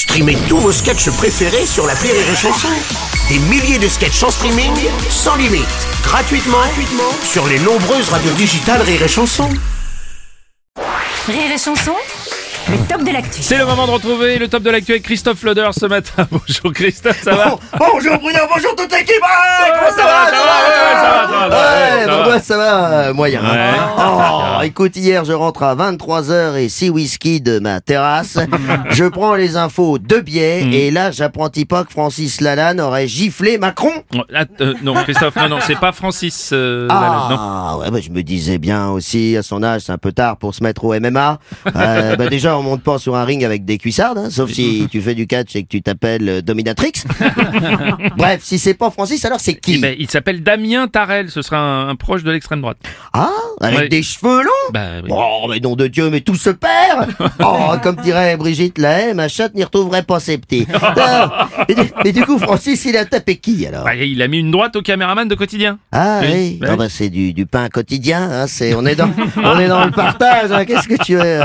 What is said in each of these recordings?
Streamez tous vos sketchs préférés sur l'appli Rire et Chanson. Des milliers de sketchs en streaming, sans limite, gratuitement sur les nombreuses radios digitales Rire et Chanson. Rire et Chanson, le top de l'actu. C'est le moment de retrouver le top de l'actu avec Christophe Fluder ce matin. Bonjour Christophe, ça va? Bonjour Bruno, bonjour toute l'équipe. Comment ça va, moyen. Ouais. Écoute, hier je rentre à 23h et 6 whisky de ma terrasse. Je prends les infos de biais et là j'apprentis pas que Francis Lalanne aurait giflé Macron. Non Christophe, non c'est pas Francis Lalanne. Ouais, je me disais bien aussi, à son âge c'est un peu tard pour se mettre au MMA. Déjà on monte pas sur un ring avec des cuissardes, sauf si tu fais du catch et que tu t'appelles Dominatrix. Bref, si c'est pas Francis, alors c'est qui? Il s'appelle Damien Tarel, ce sera un proche de l'extrême droite. Ah, avec des cheveux longs. Oui. Oh, mais nom de Dieu, mais tout se perd. Comme dirait Brigitte Lahaye, ma chatte n'y retrouverait pas ses petits. Mais du coup, Francis, il a tapé qui alors? Il a mis une droite au caméraman de Quotidien. Ah oui. C'est du pain quotidien. On est dans le partage. Qu'est-ce que tu es?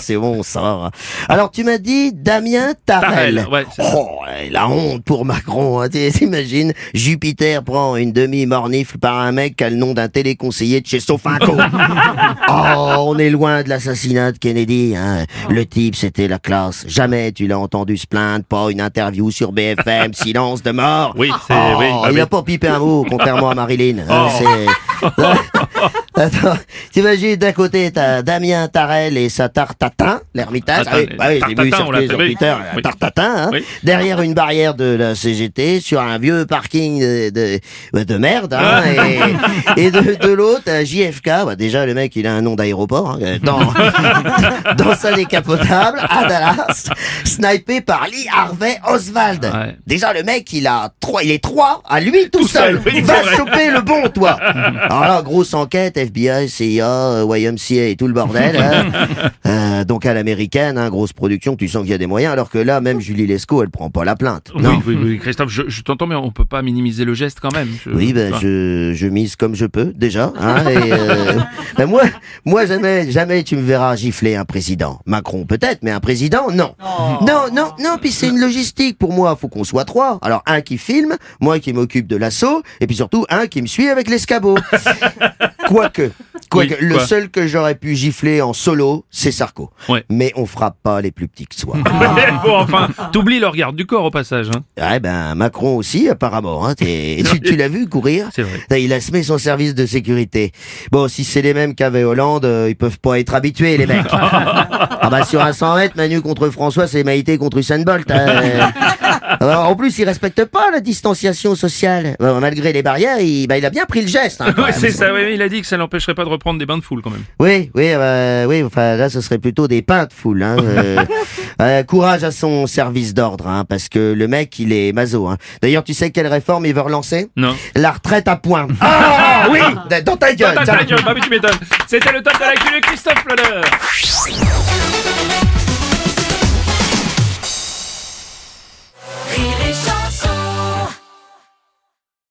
C'est bon, on sort. Alors tu m'as dit Damien Tarel. Ouais, la honte pour Macron. T'imagines, Jupiter prend une demi-mornifle par un mec qui a le nom d'un téléconseiller de chez Sofinco. On est loin de l'assassinat de Kennedy, Le type, c'était la classe. Jamais tu l'as entendu se plaindre. Pas une interview sur BFM. Silence de mort. Oui, c'est... Il a pas pipé un mot, contrairement à Marilyn. Attends, t'imagines, d'un côté, t'as Damien Tarel et sa tartatin, l'Hermitage. J'ai vu circuler sur Twitter, tartatin, derrière une barrière de la CGT, sur un vieux parking de merde, et de l'autre, JFK. Déjà, le mec, il a un nom d'aéroport, dans sa décapotable, à Dallas, snipé par Lee Harvey Oswald. Déjà, le mec, il est trois à lui tout seul. Va choper le bon, toi. Alors là, grosse enquête, FBI, CIA, YMCA et tout le bordel. Donc à l'américaine, grosse production, tu sens qu'il y a des moyens, alors que là, même Julie Lescaut, elle prend pas la plainte. Non. Oui, Christophe, je t'entends, mais on peut pas minimiser le geste quand même. Je mise comme je peux, déjà. Moi, jamais tu me verras gifler un président. Macron peut-être, mais un président, non. Non, puis c'est une logistique pour moi, faut qu'on soit trois. Alors un qui filme, moi qui m'occupe de l'assaut, et puis surtout un qui me suit avec l'escabeau. Quoique, le seul que j'aurais pu gifler en solo, c'est Sarko. Mais on frappe pas les plus petits que soi. T'oublies le regard du corps au passage. Macron aussi, apparemment. Tu l'as vu courir. C'est vrai. Il a semé son service de sécurité. Bon, si c'est les mêmes qu'avait Hollande, ils peuvent pas être habitués, les mecs. Sur un 100 mètres, Manu contre François, c'est Maïté contre Usain Bolt. En plus, il respecte pas la distanciation sociale. Malgré les barrières, il a bien pris le geste. Il a dit que ça l'empêcherait pas de reprendre des bains de foule quand même. Là, ce serait plutôt des pains de foule. Courage à son service d'ordre, parce que le mec, il est maso. D'ailleurs, tu sais quelle réforme il veut relancer? Non. La retraite à points. Dans ta gueule. Bah, mais tu m'étonnes. C'était le top de l'actu de Christophe Fluder.